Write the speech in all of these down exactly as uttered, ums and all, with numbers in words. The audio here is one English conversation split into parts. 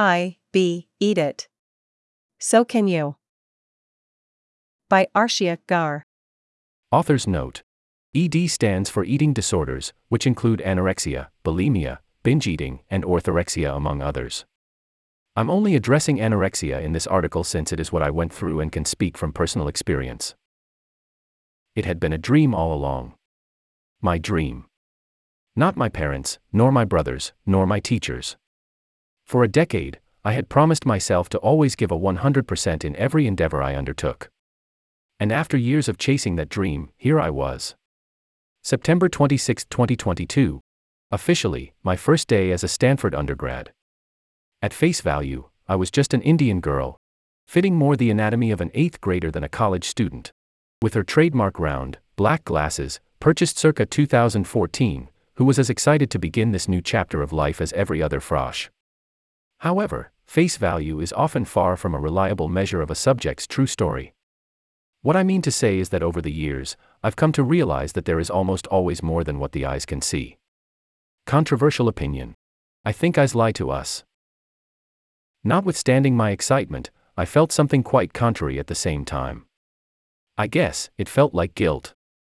I, B, eat it. So can you. By Arshia Gar. Author's note. E D stands for eating disorders, which include anorexia, bulimia, binge eating, and orthorexia, among others. I'm only addressing anorexia in this article since it is what I went through and can speak from personal experience. It had been a dream all along. My dream. Not my parents, nor my brothers, nor my teachers. For a decade, I had promised myself to always give a one hundred percent in every endeavor I undertook. And after years of chasing that dream, here I was. September twenty-sixth, twenty twenty-two. Officially, my first day as a Stanford undergrad. At face value, I was just an Indian girl, fitting more the anatomy of an eighth grader than a college student, with her trademark round, black glasses, purchased circa two thousand fourteen, who was as excited to begin this new chapter of life as every other frosh. However, face value is often far from a reliable measure of a subject's true story. What I mean to say is that over the years, I've come to realize that there is almost always more than what the eyes can see. Controversial opinion. I think eyes lie to us. Notwithstanding my excitement, I felt something quite contrary at the same time. I guess it felt like guilt.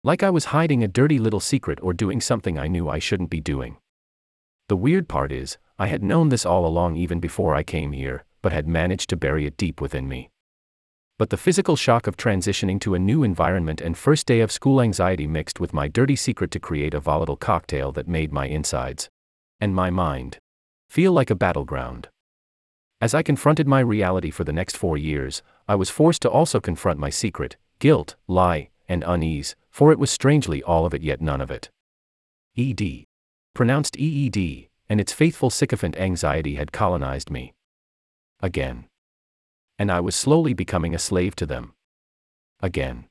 Like I was hiding a dirty little secret or doing something I knew I shouldn't be doing. The weird part is, I had known this all along even before I came here, but had managed to bury it deep within me. But the physical shock of transitioning to a new environment and first day of school anxiety mixed with my dirty secret to create a volatile cocktail that made my insides and my mind feel like a battleground. As I confronted my reality for the next four years, I was forced to also confront my secret, guilt, lie, and unease, for it was strangely all of it yet none of it. E D. Pronounced E E D, and its faithful sycophant anxiety had colonized me. Again. And I was slowly becoming a slave to them. Again.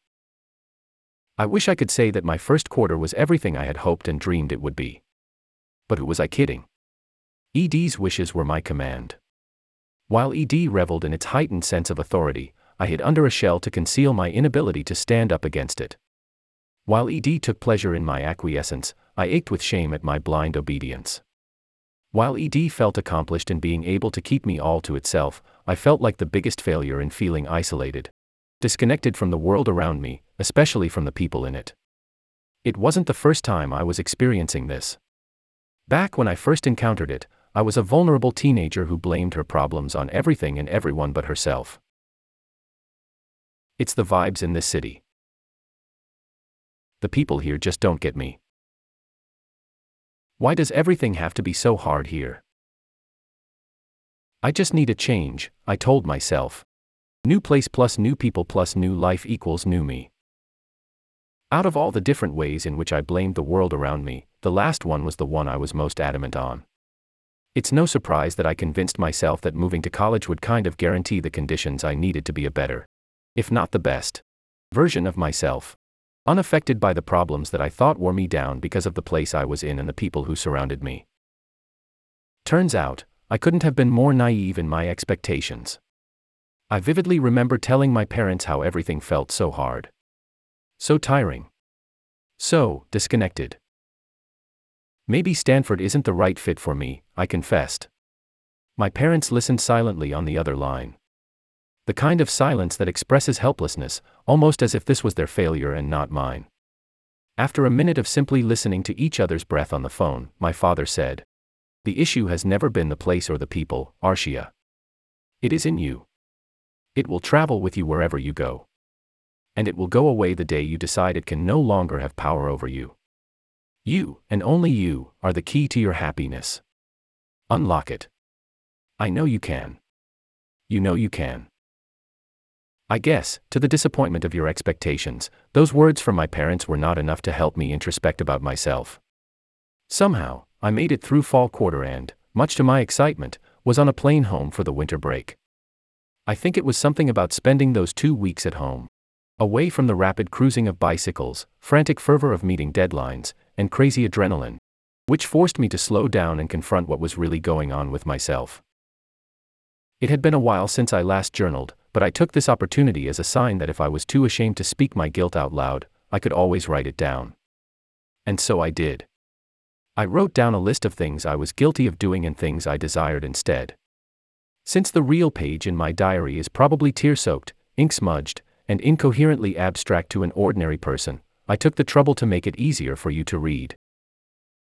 I wish I could say that my first quarter was everything I had hoped and dreamed it would be. But who was I kidding? E D's wishes were my command. While E D reveled in its heightened sense of authority, I hid under a shell to conceal my inability to stand up against it. While E D took pleasure in my acquiescence, I ached with shame at my blind obedience. While E D felt accomplished in being able to keep me all to itself, I felt like the biggest failure in feeling isolated, disconnected from the world around me, especially from the people in it. It wasn't the first time I was experiencing this. Back when I first encountered it, I was a vulnerable teenager who blamed her problems on everything and everyone but herself. It's the vibes in this city. The people here just don't get me. Why does everything have to be so hard here? I just need a change, I told myself. New place plus new people plus new life equals new me. Out of all the different ways in which I blamed the world around me, the last one was the one I was most adamant on. It's no surprise that I convinced myself that moving to college would kind of guarantee the conditions I needed to be a better, if not the best, version of myself. Unaffected by the problems that I thought wore me down because of the place I was in and the people who surrounded me. Turns out, I couldn't have been more naive in my expectations. I vividly remember telling my parents how everything felt so hard. So tiring. So disconnected. Maybe Stanford isn't the right fit for me, I confessed. My parents listened silently on the other line. The kind of silence that expresses helplessness, almost as if this was their failure and not mine. After a minute of simply listening to each other's breath on the phone, my father said, "The issue has never been the place or the people, Arshia. It is in you. It will travel with you wherever you go. And it will go away the day you decide it can no longer have power over you. You, and only you, are the key to your happiness. Unlock it. I know you can. You know you can." I guess, to the disappointment of your expectations, those words from my parents were not enough to help me introspect about myself. Somehow, I made it through fall quarter and, much to my excitement, was on a plane home for the winter break. I think it was something about spending those two weeks at home, away from the rapid cruising of bicycles, frantic fervor of meeting deadlines, and crazy adrenaline, which forced me to slow down and confront what was really going on with myself. It had been a while since I last journaled, but I took this opportunity as a sign that if I was too ashamed to speak my guilt out loud, I could always write it down. And so I did. I wrote down a list of things I was guilty of doing and things I desired instead. Since the real page in my diary is probably tear-soaked, ink-smudged, and incoherently abstract to an ordinary person, I took the trouble to make it easier for you to read.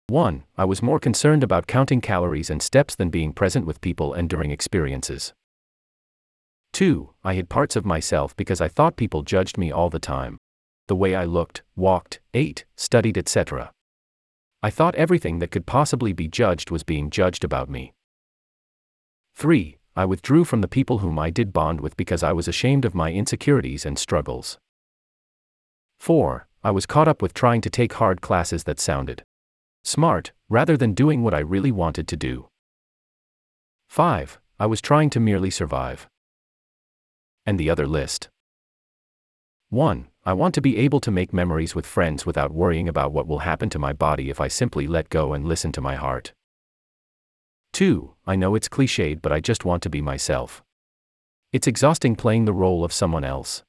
one. I was more concerned about counting calories and steps than being present with people and during experiences. two. I hid parts of myself because I thought people judged me all the time. The way I looked, walked, ate, studied, et cetera. I thought everything that could possibly be judged was being judged about me. three. I withdrew from the people whom I did bond with because I was ashamed of my insecurities and struggles. four. I was caught up with trying to take hard classes that sounded smart, rather than doing what I really wanted to do. five. I was trying to merely survive. And the other list. one. I want to be able to make memories with friends without worrying about what will happen to my body if I simply let go and listen to my heart. two. I know it's cliched, but I just want to be myself. It's exhausting playing the role of someone else.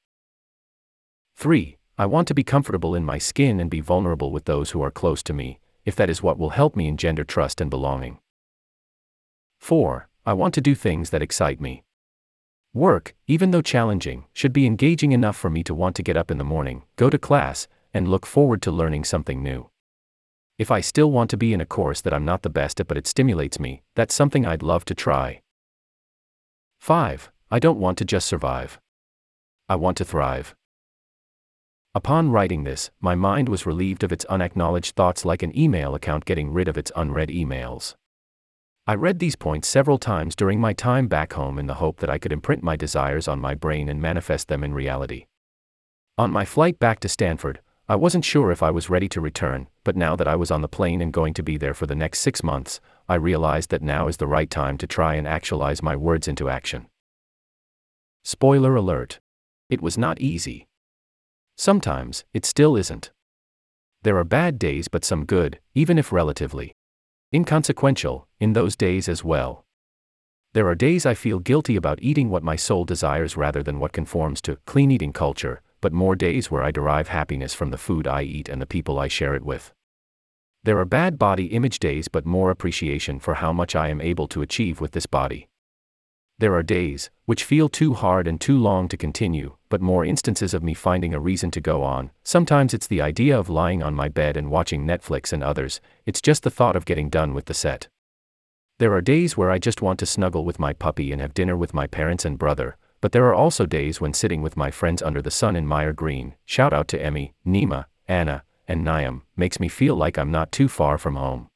three. I want to be comfortable in my skin and be vulnerable with those who are close to me, if that is what will help me engender trust and belonging. four. I want to do things that excite me. Work, even though challenging, should be engaging enough for me to want to get up in the morning, go to class, and look forward to learning something new. If I still want to be in a course that I'm not the best at but it stimulates me, that's something I'd love to try. five. I don't want to just survive. I want to thrive. Upon writing this, my mind was relieved of its unacknowledged thoughts like an email account getting rid of its unread emails. I read these points several times during my time back home in the hope that I could imprint my desires on my brain and manifest them in reality. On my flight back to Stanford, I wasn't sure if I was ready to return, but now that I was on the plane and going to be there for the next six months, I realized that now is the right time to try and actualize my words into action. Spoiler alert. It was not easy. Sometimes, it still isn't. There are bad days but some good, even if relatively inconsequential, in those days as well. There are days I feel guilty about eating what my soul desires rather than what conforms to clean eating culture, but more days where I derive happiness from the food I eat and the people I share it with. There are bad body image days but more appreciation for how much I am able to achieve with this body. There are days, which feel too hard and too long to continue, but more instances of me finding a reason to go on. Sometimes it's the idea of lying on my bed and watching Netflix, and others, it's just the thought of getting done with the set. There are days where I just want to snuggle with my puppy and have dinner with my parents and brother, but there are also days when sitting with my friends under the sun in Meyer Green, shout out to Emmy, Nima, Anna, and Niam, makes me feel like I'm not too far from home.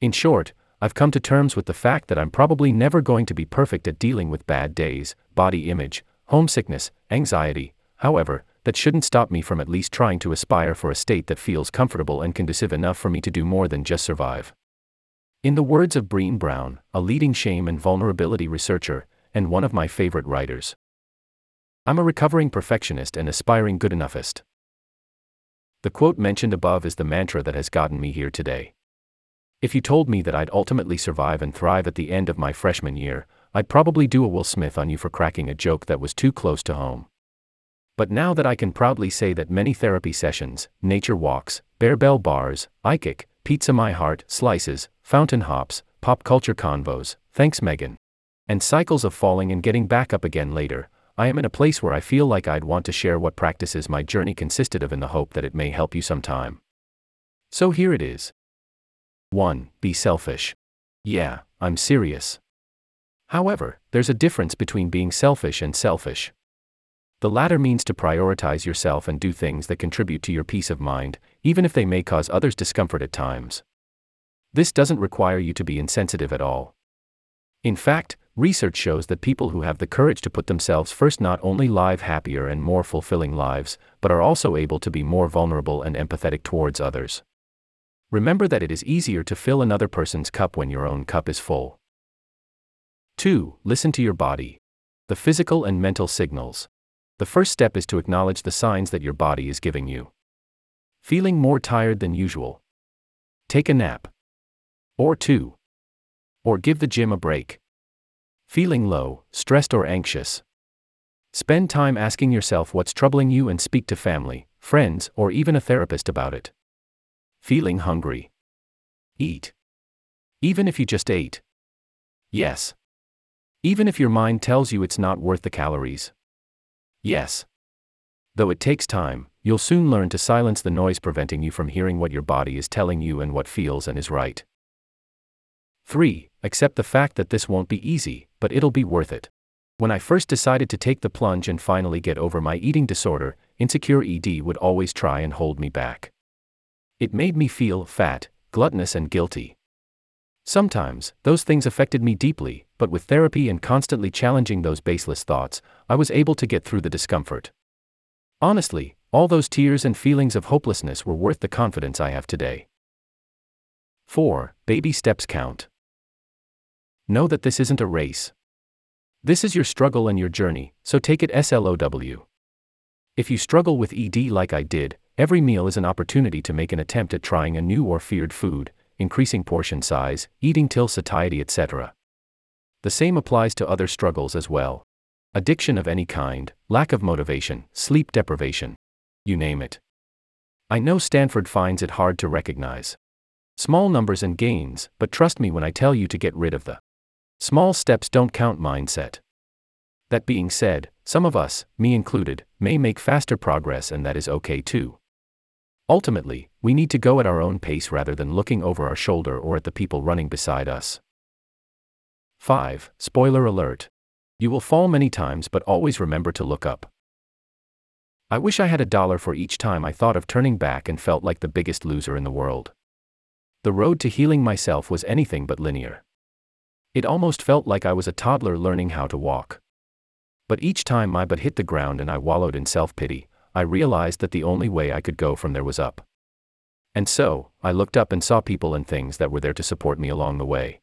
In short, I've come to terms with the fact that I'm probably never going to be perfect at dealing with bad days, body image, homesickness, anxiety. However, that shouldn't stop me from at least trying to aspire for a state that feels comfortable and conducive enough for me to do more than just survive. In the words of Brené Brown, a leading shame and vulnerability researcher, and one of my favorite writers, I'm a recovering perfectionist and aspiring good enoughist. The quote mentioned above is the mantra that has gotten me here today. If you told me that I'd ultimately survive and thrive at the end of my freshman year, I'd probably do a Will Smith on you for cracking a joke that was too close to home. But now that I can proudly say that many therapy sessions, nature walks, barbell bars, iKick, pizza my heart, slices, fountain hops, pop culture convos, thanks Megan, and cycles of falling and getting back up again later, I am in a place where I feel like I'd want to share what practices my journey consisted of in the hope that it may help you sometime. So here it is. one. Be selfish. Yeah, I'm serious. However, there's a difference between being selfish and selfish. The latter means to prioritize yourself and do things that contribute to your peace of mind, even if they may cause others discomfort at times. This doesn't require you to be insensitive at all. In fact, research shows that people who have the courage to put themselves first not only live happier and more fulfilling lives, but are also able to be more vulnerable and empathetic towards others. Remember that it is easier to fill another person's cup when your own cup is full. two. Listen to your body. The physical and mental signals. The first step is to acknowledge the signs that your body is giving you. Feeling more tired than usual? Take a nap. Or two. Or give the gym a break. Feeling low, stressed, or anxious? Spend time asking yourself what's troubling you and speak to family, friends, or even a therapist about it. Feeling hungry? Eat. Even if you just ate. Yes. Even if your mind tells you it's not worth the calories. Yes. Though it takes time, you'll soon learn to silence the noise preventing you from hearing what your body is telling you and what feels and is right. three. Accept the fact that this won't be easy, but it'll be worth it. When I first decided to take the plunge and finally get over my eating disorder, insecure E D would always try and hold me back. It made me feel fat, gluttonous, and guilty. Sometimes, those things affected me deeply, but with therapy and constantly challenging those baseless thoughts, I was able to get through the discomfort. Honestly, all those tears and feelings of hopelessness were worth the confidence I have today. four. Baby steps count. Know that this isn't a race. This is your struggle and your journey, so take it slow. If you struggle with E D like I did, every meal is an opportunity to make an attempt at trying a new or feared food, increasing portion size, eating till satiety, et cetera. The same applies to other struggles as well. Addiction of any kind, lack of motivation, sleep deprivation. You name it. I know Stanford finds it hard to recognize small numbers and gains, but trust me when I tell you to get rid of the small steps don't count mindset. That being said, some of us, me included, may make faster progress, and that is okay too. Ultimately, we need to go at our own pace rather than looking over our shoulder or at the people running beside us. five. Spoiler alert. You will fall many times, but always remember to look up. I wish I had a dollar for each time I thought of turning back and felt like the biggest loser in the world. The road to healing myself was anything but linear. It almost felt like I was a toddler learning how to walk. But each time my butt hit the ground and I wallowed in self-pity, I realized that the only way I could go from there was up. And so, I looked up and saw people and things that were there to support me along the way.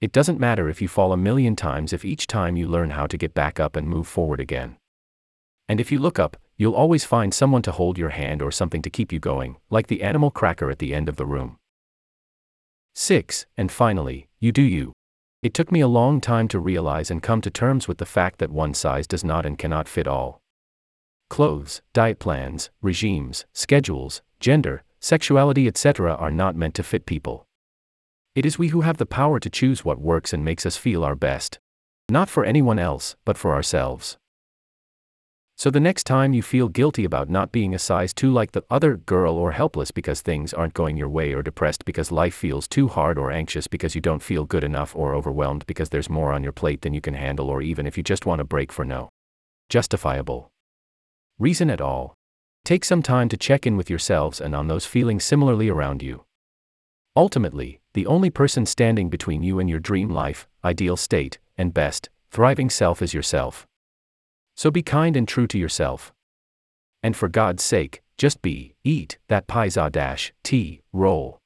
It doesn't matter if you fall a million times if each time you learn how to get back up and move forward again. And if you look up, you'll always find someone to hold your hand or something to keep you going, like the animal cracker at the end of the room. six. And finally, you do you. It took me a long time to realize and come to terms with the fact that one size does not and cannot fit all. Clothes, diet plans, regimes, schedules, gender, sexuality, et cetera are not meant to fit people. It is we who have the power to choose what works and makes us feel our best. Not for anyone else, but for ourselves. So the next time you feel guilty about not being a size two like the other girl, or helpless because things aren't going your way, or depressed because life feels too hard, or anxious because you don't feel good enough, or overwhelmed because there's more on your plate than you can handle, or even if you just want a break for no justifiable reason at all, take some time to check in with yourselves and on those feeling similarly around you. Ultimately, the only person standing between you and your dream life, ideal state, and best, thriving self is yourself. So be kind and true to yourself. And for God's sake, just be, eat, that pizza dash, tea, roll.